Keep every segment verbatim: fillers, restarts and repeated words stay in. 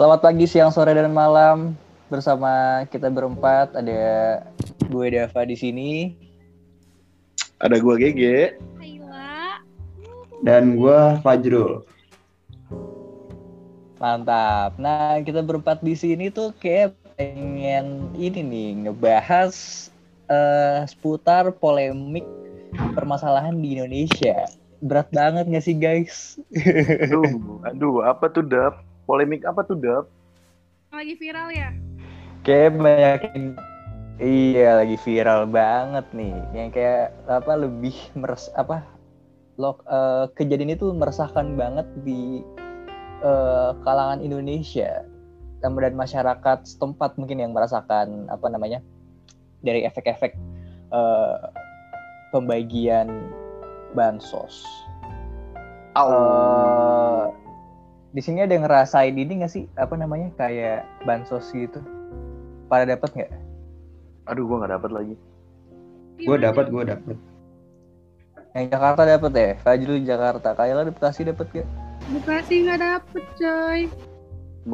Selamat pagi, siang, sore, dan malam. Bersama kita berempat, ada gue Dava di sini. Ada gue Gege. Dan gue Fajrul. Mantap. Nah, kita berempat di sini tuh kayak pengen ini nih ngebahas uh, seputar polemik permasalahan di Indonesia. Berat banget nggak sih guys? Aduh, aduh, apa tuh Dap? Polemik apa tuh Dap? Lagi viral ya? Kayak banyak. Iya, lagi viral banget nih. Yang kayak apa lebih meres apa? Lok, uh, kejadian itu meresahkan banget di uh, kalangan Indonesia dan masyarakat setempat mungkin yang merasakan apa namanya dari efek-efek uh, pembagian bansos. Uh, di sini ada yang ngerasain ini nggak sih apa namanya kayak bansos gitu? Pada dapat nggak? Aduh, gue nggak dapat lagi. Gue dapat, gue dapat. Yang Jakarta dapat ya? Fajrul Jakarta. Kayla di Bekasi dapat gak? Bekasi nggak dapat coy.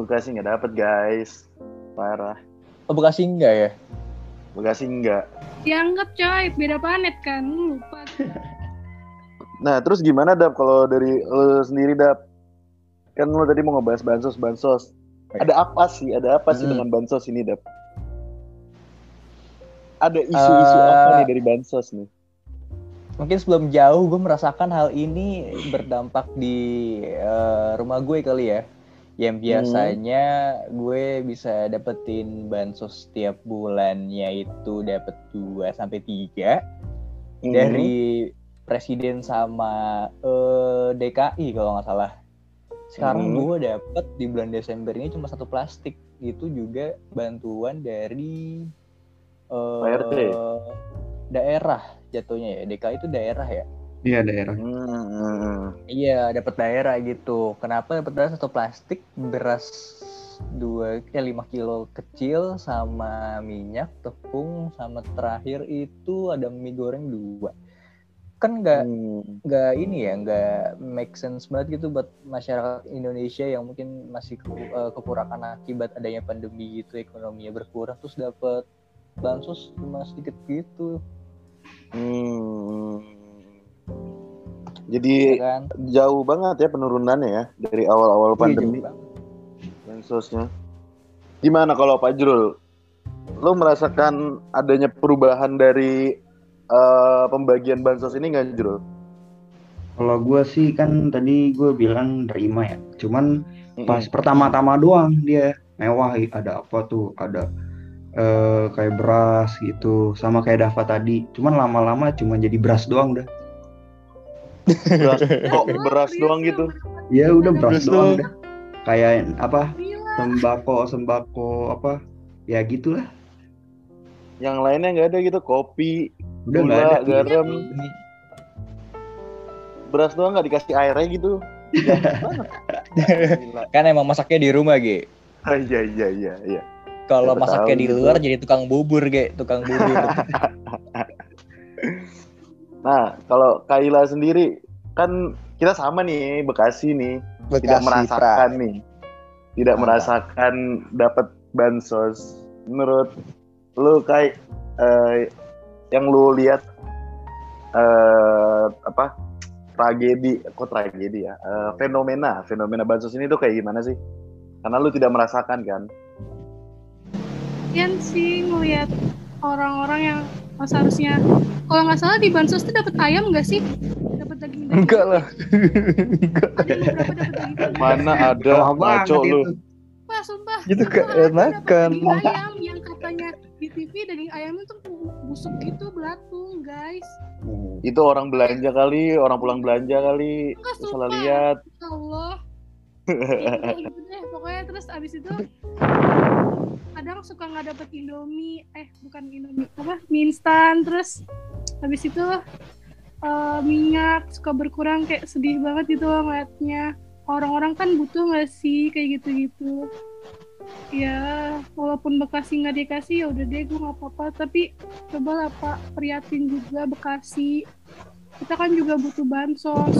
Bekasi nggak dapat guys, parah. Oh Bekasi enggak ya? Bekasi enggak. Dianggap coy, beda planet kan, lupa. Nah terus gimana Dap kalau dari lo sendiri Dap? Kan lo tadi mau ngebahas bansos bansos. Ada apa sih? Ada apa sih hmm. dengan bansos ini Dap? Ada isu-isu uh... apa nih dari bansos nih? Mungkin sebelum jauh gue merasakan hal ini berdampak di uh, rumah gue kali ya. Yang biasanya hmm. gue bisa dapetin bansos setiap bulannya itu dapat dua sampai tiga hmm. dari presiden sama uh, D K I kalau nggak salah. Sekarang hmm. gue dapet di bulan Desember ini cuma satu plastik. Itu juga bantuan dari uh, daerah. Jatuhnya ya, D K I itu daerah ya? Iya, daerah. hmm. Iya, dapat daerah gitu. Kenapa dapat daerah? Satu plastik, beras dua, eh, lima kilo kecil, sama minyak, tepung, sama terakhir itu ada mie goreng dua. Kan nggak hmm. nggak ini ya, nggak make sense banget gitu buat masyarakat Indonesia yang mungkin masih ke, uh, kekurangan akibat adanya pandemi gitu, ekonominya berkurang, terus dapat bansos cuma sedikit gitu. Hmm. Jadi ya kan? Jauh banget ya penurunannya ya dari awal-awal pandemi bansosnya. Gimana kalau Pak Jrul, lo merasakan adanya perubahan dari uh, pembagian bansos ini nggak Jrul? Kalau gue sih kan tadi gue bilang terima ya, cuman pas mm-hmm. pertama-tama doang dia mewah, ada apa tuh, ada Uh, kayak beras gitu, sama kayak Dava tadi. Cuman lama-lama cuma jadi beras doang udah. Beras kok beras doang gitu? Ya udah beras, beras doang. Dah. Kayak apa? Sembako, sembako apa? Ya gitulah. Yang lainnya nggak ada gitu, kopi, udah gula, ada, garam. Gitu. Beras doang nggak dikasih airnya gitu? Kan emang masaknya di rumah Ge. Iya iya iya iya. Kalau ya, masaknya di luar gitu. Jadi tukang bubur, Ge. Tukang bubur. Nah, kalau Kayla sendiri, kan kita sama nih, Bekasi nih. Bekasi, tidak merasakan pra. nih. Tidak ah. merasakan dapat bansos. Menurut lu, Kay, eh, yang lu lihat, eh, apa, tragedi, kok tragedi ya? Eh, fenomena, fenomena bansos ini tuh kayak gimana sih? Karena lu tidak merasakan, kan? Kan sih ngelihat orang-orang yang pas harusnya kalau nggak salah di bansos tuh dapat ayam nggak sih? Dapat daging? Enggak lah. Mana ada maco lu? Wah sumpah. Itu keenakan. Ayam yang katanya di T V daging ayamnya tuh busuk gitu, belatung guys. Itu orang belanja kali, orang pulang belanja kali. Enggak, salah lihat. Allah. Gitu deh, pokoknya terus abis itu. Kadang suka nggak dapet Indomie, eh bukan Indomie, apa mie instan, terus habis itu uh, minyak suka berkurang, kayak sedih banget gitu ngeliatnya. Orang-orang kan butuh nggak sih kayak gitu-gitu. Ya walaupun Bekasi nggak dikasih ya udah deh, gue nggak apa-apa. Tapi cobalah Pak, prihatin juga Bekasi. Kita kan juga butuh bansos.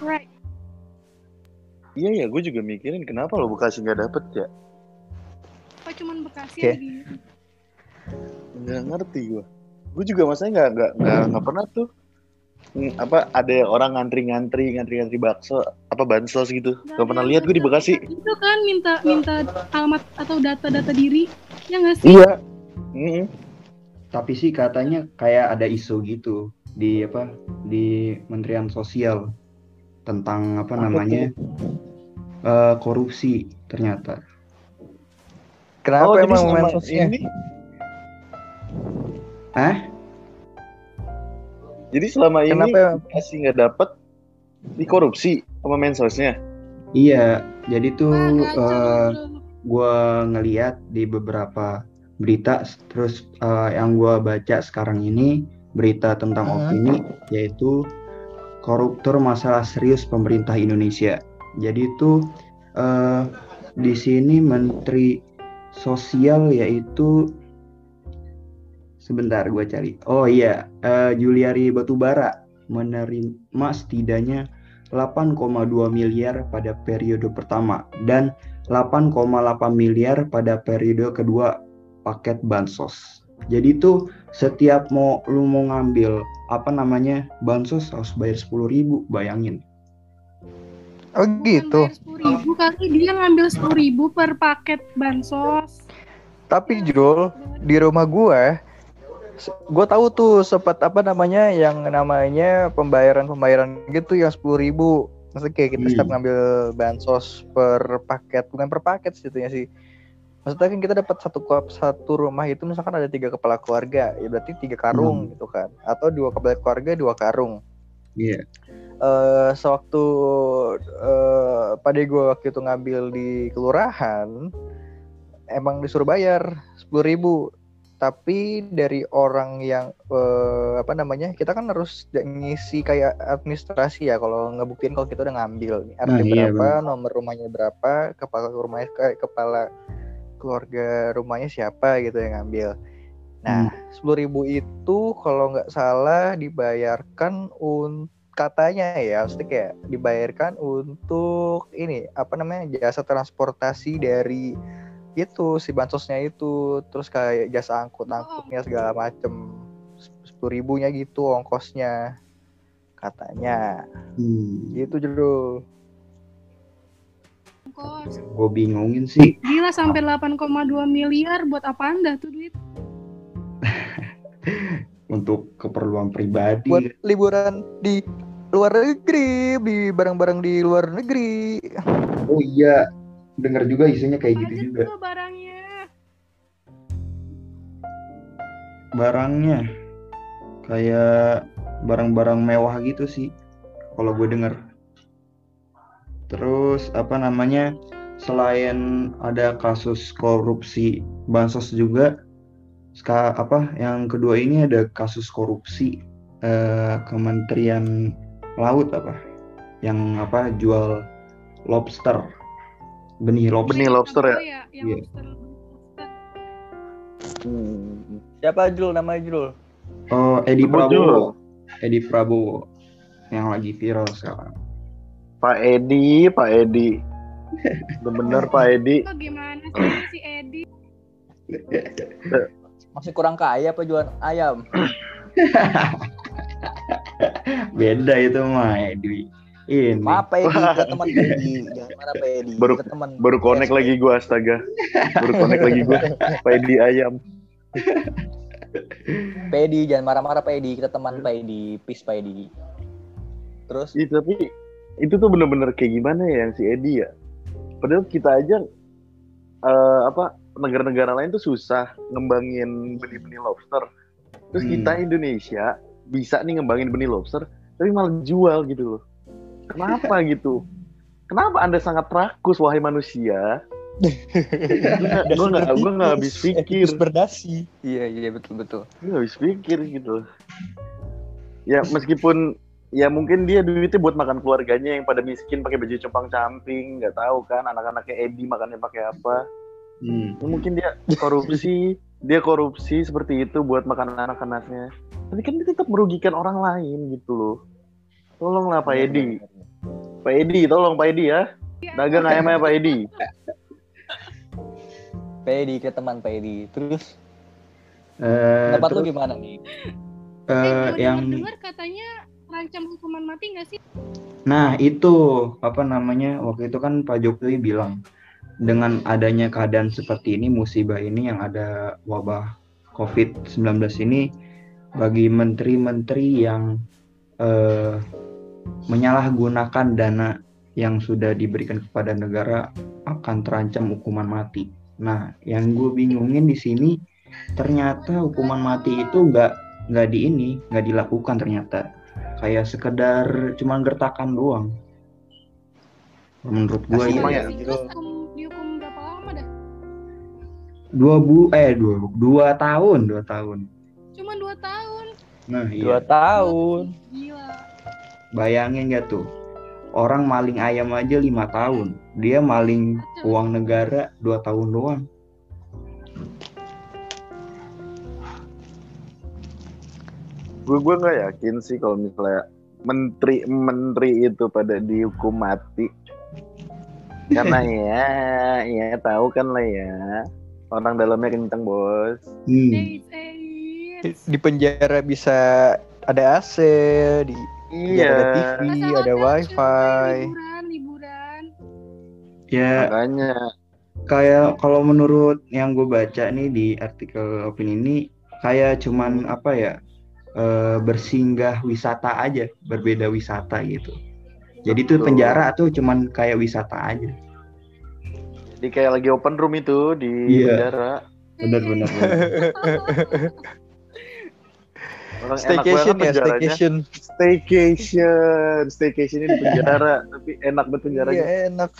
Right. Iya ya, gue juga mikirin kenapa lo Bekasi nggak dapet ya? Apa cuman Bekasi okay. Lagi? Nggak ngerti gue. Gue juga masanya nggak nggak nggak nggak pernah tuh. Apa ada orang ngantri-ngantri ngantri-ngantri bakso apa bansos gitu? Gak, gak pernah lihat gue di Bekasi. Itu kan minta minta alamat atau data-data diri ya nggak sih? Iya. Mm-hmm. Tapi sih katanya kayak ada isu gitu di apa di Menterian Sosial tentang apa, apa namanya uh, korupsi ternyata. Kenapa oh, emang mensosnya? Hah? Jadi selama ini Bekasi nggak dapet dikorupsi sama mensosnya? Iya, jadi tuh uh, gue ngeliat di beberapa berita, terus uh, yang gue baca sekarang ini berita tentang uh-huh. opini, yaitu koruptor masalah serius pemerintah Indonesia. Jadi tuh uh, di sini Menteri Sosial yaitu sebentar gue cari. Oh iya, uh, Juliari Batubara menerima setidaknya delapan koma dua miliar pada periode pertama dan delapan koma delapan miliar pada periode kedua paket bansos. Jadi tuh setiap mau lu mau ngambil apa namanya bansos harus bayar sepuluh ribu, bayangin. Oh gitu. sepuluh ribu kali dia ngambil sepuluh ribu per paket bansos. Tapi Jul, di rumah gue gue tahu tuh sempat apa namanya yang namanya pembayaran-pembayaran gitu yang sepuluh ribu. Maksudnya kayak kita hmm. setiap ngambil bansos per paket, bukan per paket sebetulnya sih. Maksudnya kan kita dapat satu satu rumah itu misalkan ada tiga kepala keluarga, ya berarti tiga karung hmm. gitu kan. Atau dua kepala keluarga dua karung. Iya. Yeah. Uh, sewaktu uh, pada gue waktu itu ngambil di kelurahan emang disuruh bayar sepuluh ribu. Tapi dari orang yang eh, apa namanya kita kan harus ngisi kayak administrasi ya kalau ngebuktiin kalau kita udah ngambil R T nah, berapa iya, nomor rumahnya berapa kepala rumahnya kepala keluarga rumahnya siapa gitu yang ngambil. Nah sepuluh ribu itu kalau nggak salah dibayarkan untuk katanya ya maksudnya kayak dibayarkan untuk ini apa namanya jasa transportasi dari itu si bansosnya itu terus kayak jasa angkut-angkutnya segala macem sepuluh ribunya gitu ongkosnya katanya hmm. gitu judul. Gue bingungin sih. Gila sampai delapan koma dua miliar buat apa anda tuh duit? Untuk keperluan pribadi. Buat liburan di luar negeri, beli barang-barang di luar negeri. Oh iya. Dengar juga isinya kayak gitu juga. Aja tuh barangnya. Barangnya kayak barang-barang mewah gitu sih kalau gue dengar. Terus apa namanya? Selain ada kasus korupsi bansos juga ska, apa yang kedua ini ada kasus korupsi eh, Kementerian Laut apa? Yang apa jual lobster. Benih lobster. Benih lobster ya? Iya. Yeah. Hmm. Siapa Jul? Namanya Jul? Oh, Edhy Prabowo. Edhy Prabowo. Yang lagi viral sekarang. Pak Edhy, Pak Edhy. Bener Pak Edhy. Kok gimana sih si Edhy? Masih kurang kaya apa jualan ayam? Beda itu mah Edhy. Ini. Maaf Pak Edi, ke teman Edi. Jangan marah Pak Edi, baru, ke teman. Baru connect lagi gue, astaga. Baru connect lagi gue, Pak Edi ayam. Pak Edi, jangan marah-marah Pak Edi, kita teman Pak Edi. Peace Pak Edi. Terus? Ya, tapi itu tuh bener-bener kayak gimana ya yang si Edi ya? Padahal kita aja, uh, apa negara-negara lain tuh susah ngembangin benih-benih lobster. Terus hmm. kita Indonesia bisa nih ngembangin benih lobster, tapi malah jual gitu loh. Kenapa gitu? Kenapa Anda sangat rakus, wahai manusia? Gue nggak, gue nggak habis pikir. Berdasi. Iya, iya betul betul. Gue nggak habis pikir gitu. Ya meskipun ya mungkin dia duitnya buat makan keluarganya yang pada miskin pakai baju compang-camping, nggak tahu kan anak-anaknya Eddy makannya pakai apa? Hmm. Mungkin dia korupsi, dia korupsi seperti itu buat makan anak-anaknya. Tapi kan dia tetap merugikan orang lain gitu loh. Tolonglah Pak Edi. Pak Edi, tolong Pak Edi ya. Dagang ayamnya Pak Edhy. Pak Edhy ke teman Pak Edhy. Terus eh, pendapat terus, lu gimana nih? Eh, yang dengar katanya terancam hukuman mati nggak sih? Nah itu apa namanya, waktu itu kan Pak Jokowi bilang dengan adanya keadaan seperti ini, musibah ini yang ada wabah covid sembilan belas ini, bagi menteri-menteri yang eh, menyalahgunakan dana yang sudah diberikan kepada negara akan terancam hukuman mati. Nah, yang gue bingungin di sini ternyata hukuman mati itu nggak nggak di ini nggak dilakukan ternyata, kayak sekedar cuman gertakan doang. Menurut gue ya. Dihukum berapa lama dah? Dua bu eh dua dua tahun dua tahun. Cuman dua tahun. Nah, dua iya. tahun. Gila. Bayangin nggak tuh? Orang maling ayam aja lima tahun, dia maling uang negara dua tahun doang. Gue gue nggak yakin sih kalau misalnya menteri-menteri itu pada dihukum mati, karena ya ya tahu kan lah ya, orang dalamnya kencang bos. hmm. Di penjara bisa ada A C, di iya, ada T V, masalah ada wifi, liburan, liburan. Ya, makanya kayak kalau menurut yang gue baca nih di artikel opini ini, kayak cuman apa ya, e, bersinggah wisata aja, berbeda wisata gitu. Jadi tuh penjara tuh cuman kayak wisata aja. Jadi kayak lagi open room itu di yeah. penjara. Benar-benar. Orang staycation enak ya, staycation. Staycation, staycation ini di penjara, tapi enak banget penjaranya. Iya enak.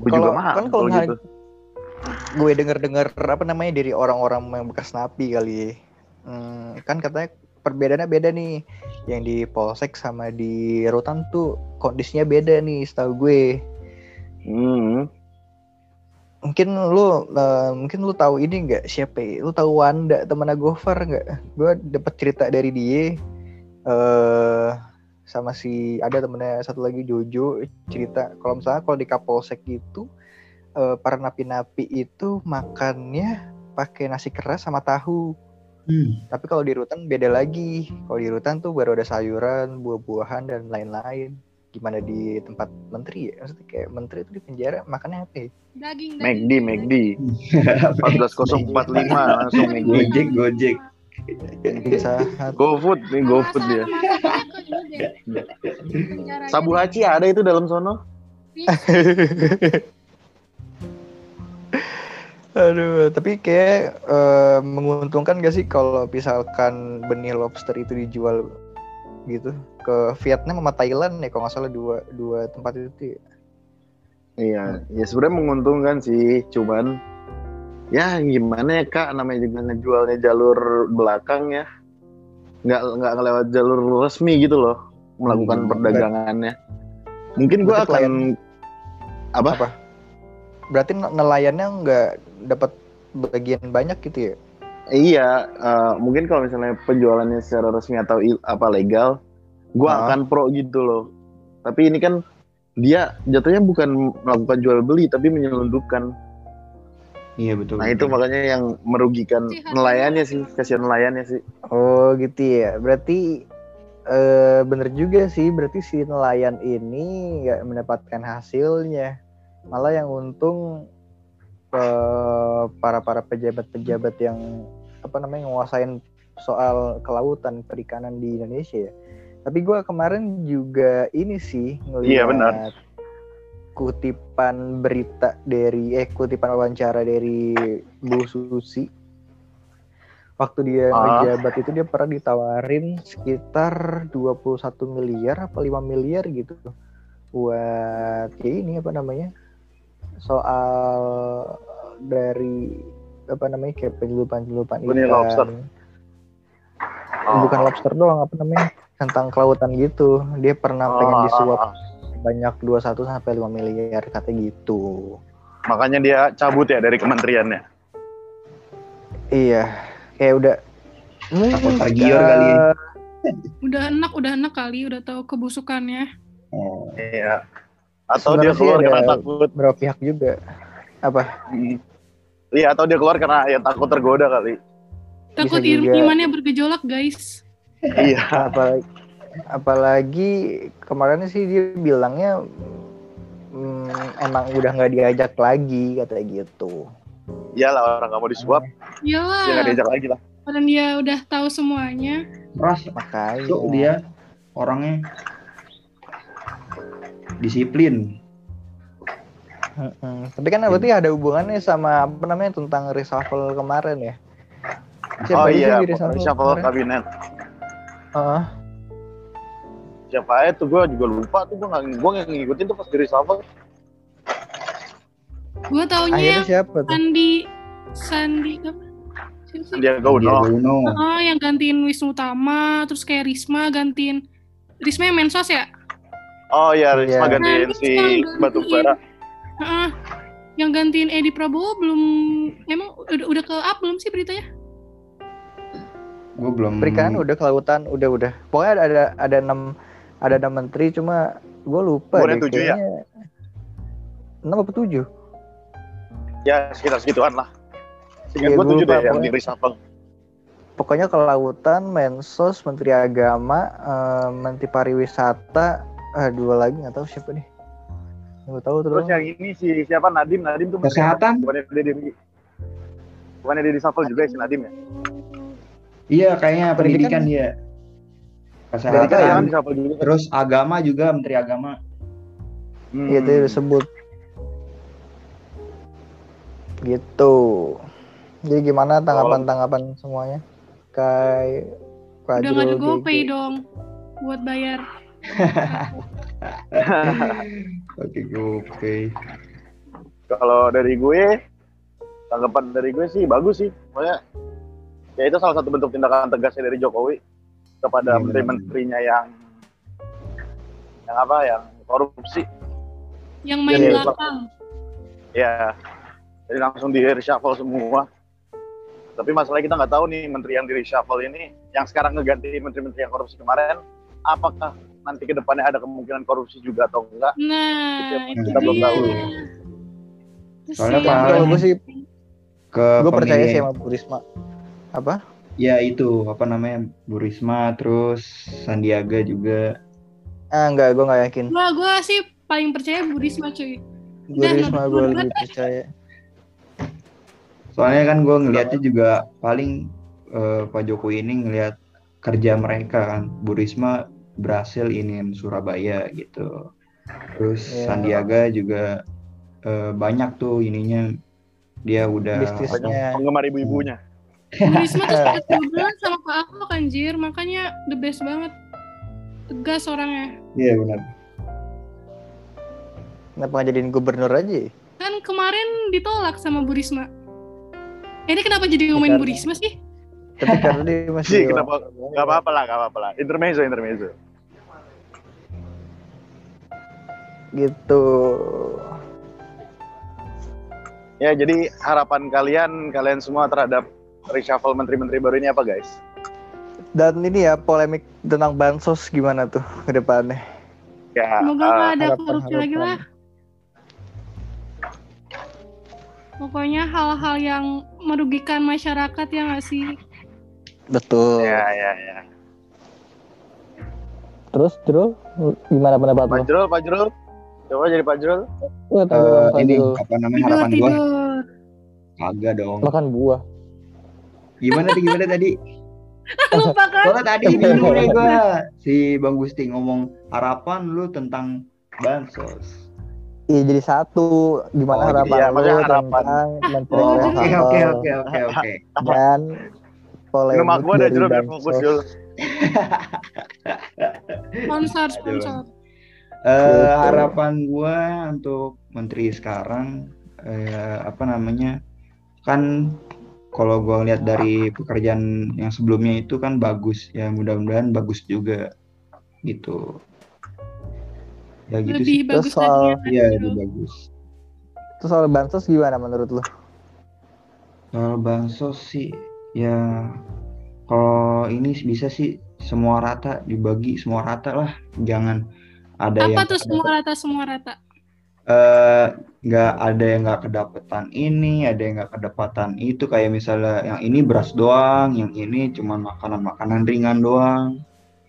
Gue juga mahal kan kalau gitu. Gue denger-dengar apa namanya dari orang-orang yang bekas napi kali. Hmm, kan katanya perbedaannya beda nih, yang di polsek sama di rutan tuh kondisinya beda nih, setahu gue. Hmm. Mungkin lu uh, mungkin lu tahu ini enggak siapa? Lu tahu Wanda, teman Gofar enggak? Gua dapat cerita dari dia uh, sama si ada temennya satu lagi Jojo, cerita kalau misalnya kalau di Kapolsek gitu uh, para napi-napi itu makannya pakai nasi keras sama tahu. Hmm. Tapi kalau di rutan beda lagi. Kalau di rutan tuh baru ada sayuran, buah-buahan dan lain-lain. Gimana di tempat menteri ya? Maksudnya kayak menteri itu di penjara makannya apa ya? Daging, daging. McD, McD. empat belas nol empat lima langsung McD. Gojek, Gojek. GoFood, nih GoFood dia. Sabu Haji ada itu dalam sono. Aduh, tapi kayak uh, menguntungkan gak sih kalau misalkan benih lobster itu dijual gitu ke Vietnam sama Thailand ya, kalau nggak salah dua dua tempat itu. Iya, ya sebenarnya menguntungkan sih, cuman ya gimana ya kak, namanya juga ngejualnya jalur belakang ya, nggak nggak lewat jalur resmi gitu loh melakukan hmm, perdagangannya. Berarti, mungkin gue akan klien, apa? apa? Berarti nelayannya nggak dapat bagian banyak gitu ya? Iya, uh, mungkin kalau misalnya penjualannya secara resmi atau il, apa legal, gue nah. akan pro gitu loh. Tapi ini kan dia jatuhnya bukan melakukan jual beli, tapi menyelundupkan. Iya betul. Nah betul. Itu makanya yang merugikan nelayannya sih, kasihan nelayannya sih. Oh gitu ya, berarti uh, bener juga sih, berarti si nelayan ini nggak mendapatkan hasilnya, malah yang untung para para pejabat-pejabat yang apa namanya nguasain soal kelautan perikanan di Indonesia ya. Tapi gue kemarin juga ini sih ngelihat yeah, kutipan berita dari eh kutipan wawancara dari Bu Susi waktu dia menjabat ah. itu dia pernah ditawarin sekitar dua puluh satu miliar apa lima miliar gitu buat ya ini apa namanya soal dari apa namanya kayak penyelupan-penyelupan ikan lobster. Oh. Bukan lobster doang, apa namanya tentang kelautan gitu, dia pernah oh. pengen disuap banyak dua puluh satu sampai lima miliar katanya gitu, makanya dia cabut ya dari kementeriannya. Iya kayak udah takut tergiur kali, udah enak udah enak kali udah tahu kebusukannya. Oh. Iya Atau sebenarnya dia keluar karena takut berapa pihak juga apa? Iya, atau dia keluar karena ya takut tergoda kali. Takut imannya bergejolak, guys. Iya. apalagi, apalagi kemarin sih dia bilangnya hmm, emang udah nggak diajak lagi katanya gitu. Iyalah, orang nggak mau disuap. Iyalah. Dia nggak diajak lagi lah. Karena dia udah tahu semuanya. Terus makanya tuh dia orangnya disiplin. Mm-mm. Tapi kan berarti ada hubungannya sama apa namanya tentang reshuffle kemarin ya. Siapa oh iya, reshuffle, reshuffle kabinet. Uh. Siapa itu gue juga lupa tuh, gue nggak gue nggak ngikutin tuh pas di reshuffle. Gue taunya Sandi Sandi apa? Sandiaga Uno. Oh, yang gantiin Wisnu Utama, terus kayak Risma gantiin Risma yang mensos ya? Oh iya, Risma yeah. gantiin nah, si Batubara. Heeh. Uh, yang gantiin Edhy Prabowo belum emang udah, udah ke up belum sih beritanya? Gua belum. Perikanan udah, kelautan udah udah. Pokoknya ada ada enam ada enam menteri, cuma gue lupa deh. Udah tujuh ya? enam apa tujuh? Ya, sekitar segituan lah. Ya, gue tujuh deh yang diri sapeng. Pokoknya kelautan, mensos, menteri agama, uh, menteri pariwisata, uh, dua lagi nggak tahu siapa nih. Nggak tahu terus. Terus yang ini si siapa Nadiem, Nadiem tuh kesehatan. Bukannya dia di, bukannya dia di sapeng juga si Nadiem ya? Iya, kayaknya pendidikan, pendidikan dia. Kesehatan. Juga. Terus agama juga, menteri agama. Iya hmm. itu disebut. Gitu. Jadi gimana tanggapan-tanggapan semuanya? Kayak udah gak ada GoPay dong buat bayar. Oke, GoPay. Kalau dari gue, tanggapan dari gue sih bagus sih. Makanya ya itu salah satu bentuk tindakan tegasnya dari Jokowi kepada menteri-menterinya yang yang apa? Yang korupsi. Yang main jadi, belakang. Ya. Jadi langsung di-reshuffle semua. Tapi masalahnya kita nggak tahu nih menteri yang di reshuffle ini, yang sekarang ngeganti menteri-menteri yang korupsi kemarin, apakah nanti ke depannya ada kemungkinan korupsi juga atau enggak? Nah, kita, itu kita belum tahu. Soalnya kalau gue sih, gue percaya sih sama Bu Risma. Apa? Ya itu apa namanya Bu Risma, terus Sandiaga juga. Ah enggak, gue nggak yakin. Nah, gue sih paling percaya Bu Risma cuy. Bu Risma gue lebih percaya. Soalnya kan gue ngelihatnya juga paling uh, Pak Jokowi ini ngelihat kerja mereka kan. Bu Risma berhasil iniin Surabaya gitu. Terus yeah. Sandiaga juga uh, banyak tuh ininya. Dia udah bisnisnya. Penggemar ibu-ibunya. Bu Risma tuh sudah sebulan sama Pak Ahok anjir. Makanya the best banget. Tegas orangnya. Iya yeah, benar. Kenapa jadiin gubernur aja? Kan kemarin ditolak sama Bu Risma. Ini kenapa jadi ngomongin Bu Risma sih? Ketika dia masih... kenapa? Gak apa-apa lah, gak apa-apa lah. Intermezzo, intermezzo. Gitu. Ya, jadi harapan kalian, kalian semua terhadap reshuffle menteri-menteri baru ini apa, guys? Dan ini ya, polemik tentang bansos gimana tuh ke depannya? Ya, semoga uh, gak ada korupsi lagi lah. Pokoknya hal-hal yang merugikan masyarakat ya nggak sih? Betul. Ya ya ya. Terus Jrul, gimana pendapat Pak Jrul? Pak Jrul, coba jadi Pak Jrul. Uh, uh, ini apa namanya tidur, harapan tidur. Buah? Kagak dong. Makan buah. Gimana tadi? Gimana tadi? Lupa kan? Soalnya tadi dulu nih gue si Bang Gusti ngomong harapan lu tentang bansos. Iya jadi satu gimana oh, harapan iya, lu harapan. Tentang Oke oke oke oke oke. Dan polemik. Nama gue udah juru biar fokus dulu. Sponsor sponsor. Uh, harapan gue untuk menteri sekarang uh, apa namanya kan kalau gue lihat dari pekerjaan yang sebelumnya itu kan bagus ya, mudah-mudahan bagus juga gitu. Ya, gitu lebih sih. Bagus soal, lagi ya, lebih bagus. Terus soal bansos gimana menurut lo? Soal bansos sih ya kalau ini bisa sih semua rata, dibagi semua rata lah, jangan ada apa yang apa tuh ada semua rata semua rata nggak uh, ada yang nggak kedapetan ini, ada yang nggak kedapetan itu, kayak misalnya yang ini beras doang, yang ini cuman makanan-makanan ringan doang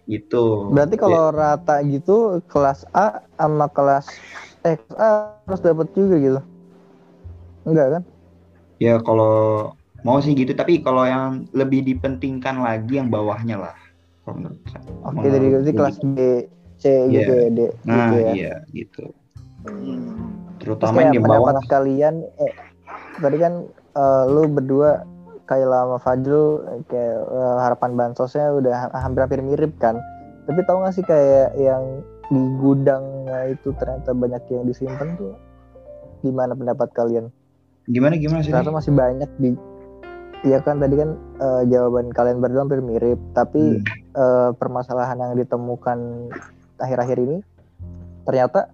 gitu. Berarti kalau ya. Rata gitu kelas A sama kelas eh, kelas A harus dapet juga gitu, enggak kan? Ya kalau mau sih gitu, tapi kalau yang lebih dipentingkan lagi yang bawahnya lah. Oke, okay, dari, dari kelas B, C yeah. gitu ya, D. Nah gitu ya. Iya gitu. Hmm. Terutama yang di bawah kalian eh, tadi kan uh, lu berdua Kayla sama Fadlu kayak uh, harapan bansosnya udah hampir-hampir mirip kan, tapi tahu nggak sih kayak yang di gudangnya itu ternyata banyak yang disimpan tuh, gimana pendapat kalian? Gimana gimana sih? Ternyata masih banyak di, ya kan tadi kan uh, jawaban kalian berdua hampir mirip, tapi hmm. uh, permasalahan yang ditemukan akhir-akhir ini ternyata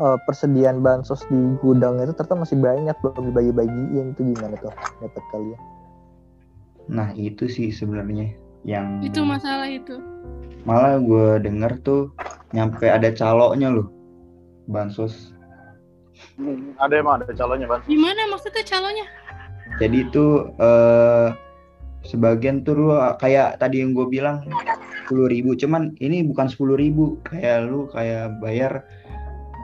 Uh, persediaan bansos di gudang itu ternyata masih banyak belum dibagi-bagiin. Itu gimana tuh dapat kalian? Nah itu sih sebenarnya yang itu masalah itu. Malah gue denger tuh nyampe ada caloknya loh bansos. Hmm, ada emang ada caloknya bansos. Gimana maksudnya caloknya? Jadi tuh uh, sebagian tuh lu kayak tadi yang gue bilang sepuluh ribu, cuman ini bukan sepuluh ribu, kayak lu kayak bayar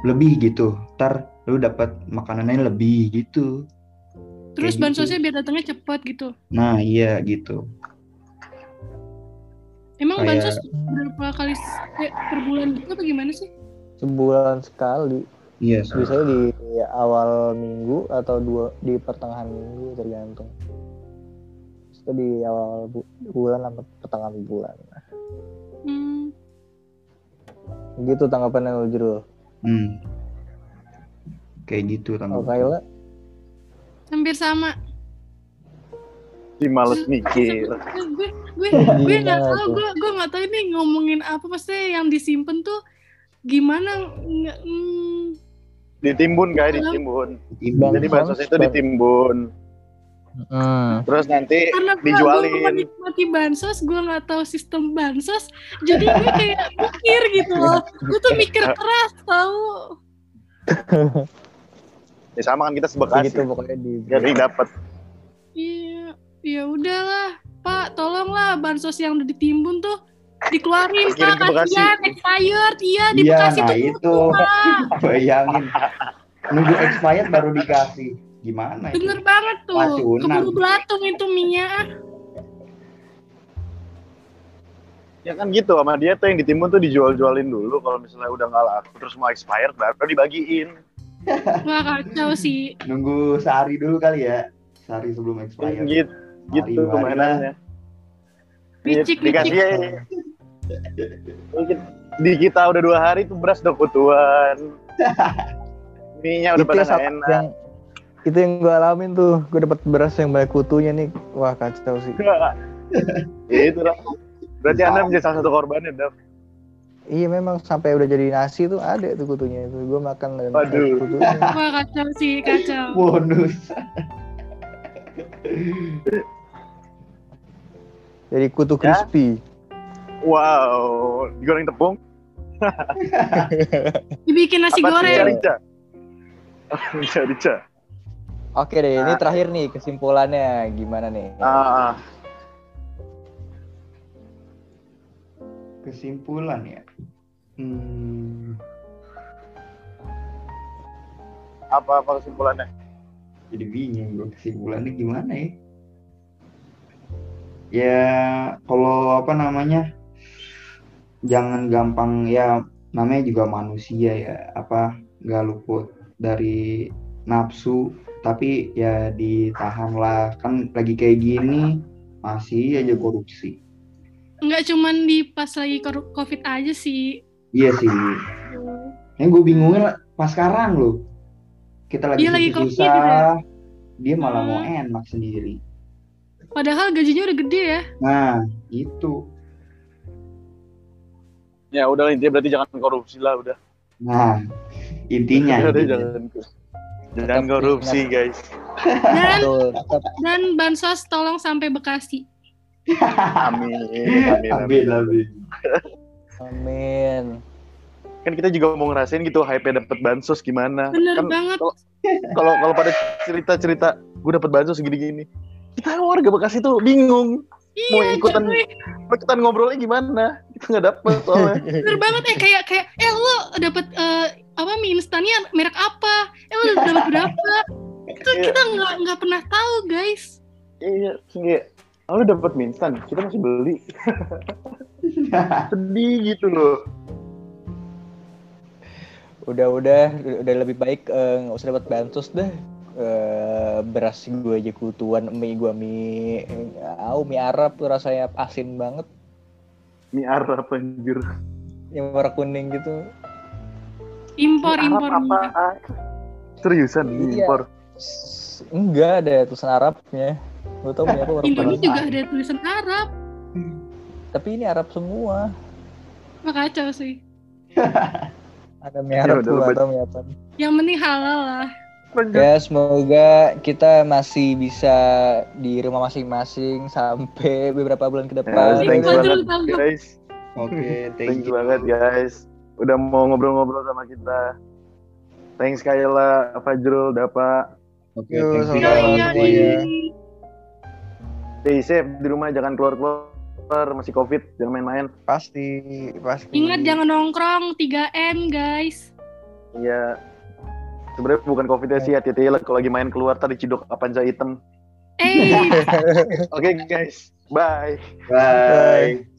lebih gitu, ntar lu dapat makanannya lebih gitu. Terus kayak bansosnya gitu. Biar datangnya cepat gitu. Nah iya gitu. Emang kayak... bansos berapa kali eh, per bulan gitu apa gimana sih? Sebulan sekali. Iya. Yes. Biasanya di ya, awal minggu atau dua di pertengahan minggu tergantung. Itu di awal bu- bulan atau pertengahan bulan. Hmm. Gitu tanggapan yang lu juru. Hmm. Kayak gitu tanggung. Oke lah. Hampir sama. Si males mikir. Gue gue gue enggak tahu, gue gue enggak tahu ini ngomongin apa, maksudnya yang disimpen tuh gimana nge- mm, ditimbun kayak ditimbun. Ditimbun. Jadi bansos itu ditimbun. Hmm. Terus nanti karena dijualin. Gue menikmati bansos, gue nggak tahu sistem bansos, jadi gue kayak mikir gitu loh. Gue tuh mikir keras tahu. Ya sama kan kita sebekasi. Gitu pokoknya di. Jadi dapat. Iya, ya udahlah, Pak, tolonglah bansos yang udah ditimbun tuh dikeluarin Pak, kasihan expired, iya di Bekasi tuh. Iya, itu. Bayangin. Nunggu expired baru dikasih. Gimana bener itu? Banget tuh keburu belatung itu minyak ya kan gitu. Sama dia tuh yang ditimbun tuh dijual-jualin dulu, kalau misalnya udah nggak laku terus mau expired baru dibagiin. Wah kacau sih. Nunggu sehari dulu kali ya, sehari sebelum expired gitu, gitu mainannya dikasih ya. Di kita udah dua hari tuh beras udah kutuan, minyak udah pada nggak enak. Itu yang gue alamin tuh, gue dapat beras yang banyak kutunya nih, wah kacau sih. Ya itu lah, berarti Anda menjadi salah satu korbannya, Dam. Iya memang, sampai udah jadi nasi tuh ada tuh kutunya itu, gue makan dan makan kutunya. Wah kacau sih, kacau. Bonus. Jadi kutu crispy. Wow, digoreng tepung. Dibikin nasi apa goreng. Rica, rica, rica. Oke deh, nah, ini terakhir nih kesimpulannya gimana nih? Uh, kesimpulan ya. Hmm. Apa-apa kesimpulannya? Jadi bingung gue kesimpulannya gimana ya? Ya kalau apa namanya, jangan gampang ya, namanya juga manusia ya, apa nggak luput dari nafsu. Tapi ya ditahan lah, kan lagi kayak gini masih aja korupsi. Enggak cuman di pas lagi korup- covid aja sih. Iya sih. Yang gue bingungnya pas sekarang loh, kita lagi susah-susah, dia malah hmm. mau enak sendiri. Padahal gajinya udah gede ya. Nah itu. Ya udah intinya berarti jangan korupsi lah udah. Nah intinya. Udah jangan korupsi. Dan korupsi guys. Dan, dan bansos tolong sampai Bekasi. Amin. Amin. Amin. Amin. Amin. kan kita juga mau ngerasain gitu hype-nya dapet bansos gimana. Bener kan, banget. Kalau kalau pada cerita-cerita gue dapet bansos gini-gini, kita warga Bekasi tuh bingung. Iya, mau ikutan mau ikutan ngobrolnya gimana? Kita nggak dapet soalnya. Bener banget ya, eh, kayak kayak eh lo dapet uh, apa mie instannya merek apa? Eh lo dapet berapa? Itu iya. Kita nggak nggak pernah tahu guys. Iya, kayak lo dapet mie instan, kita masih beli. Sedih gitu loh. Udah-udah udah lebih baik nggak uh, usah dapat bansos deh. Uh, beras gue aja kutuan, mie gue mie au, mie Arab tuh rasanya asin banget. Mie Arab anjir. Yang warna kuning gitu. Impor mie impor. Arab apa? Seriusan iya. Impor. Enggak ada tulisan Arabnya. Gue tau punya apa. Indonesia juga ada tulisan Arab. Tapi ini Arab semua. Wah kacau sih. Ada mie Arab tuh atau mie apa? Yang penting halal lah. Ya semoga kita masih bisa di rumah masing-masing sampai beberapa bulan ke depan. Yes, thank you banget guys. Oke, okay, thank, thank you banget guys. Udah mau ngobrol-ngobrol sama kita. Thanks Kayla, Fajrul, Dapa. Oke, okay, thank you semuanya. Yeah, yeah. Stay safe di rumah, jangan keluar-keluar, masih Covid, jangan main-main. Pasti, pasti. Ingat jangan nongkrong, tiga M guys. Iya. Yeah. Sebenarnya bukan Covid-nya sih, hati-hati lah kalau lagi main keluar tadi cidok apanja hitam. Hey. Oke okay, guys, bye. Bye. Bye.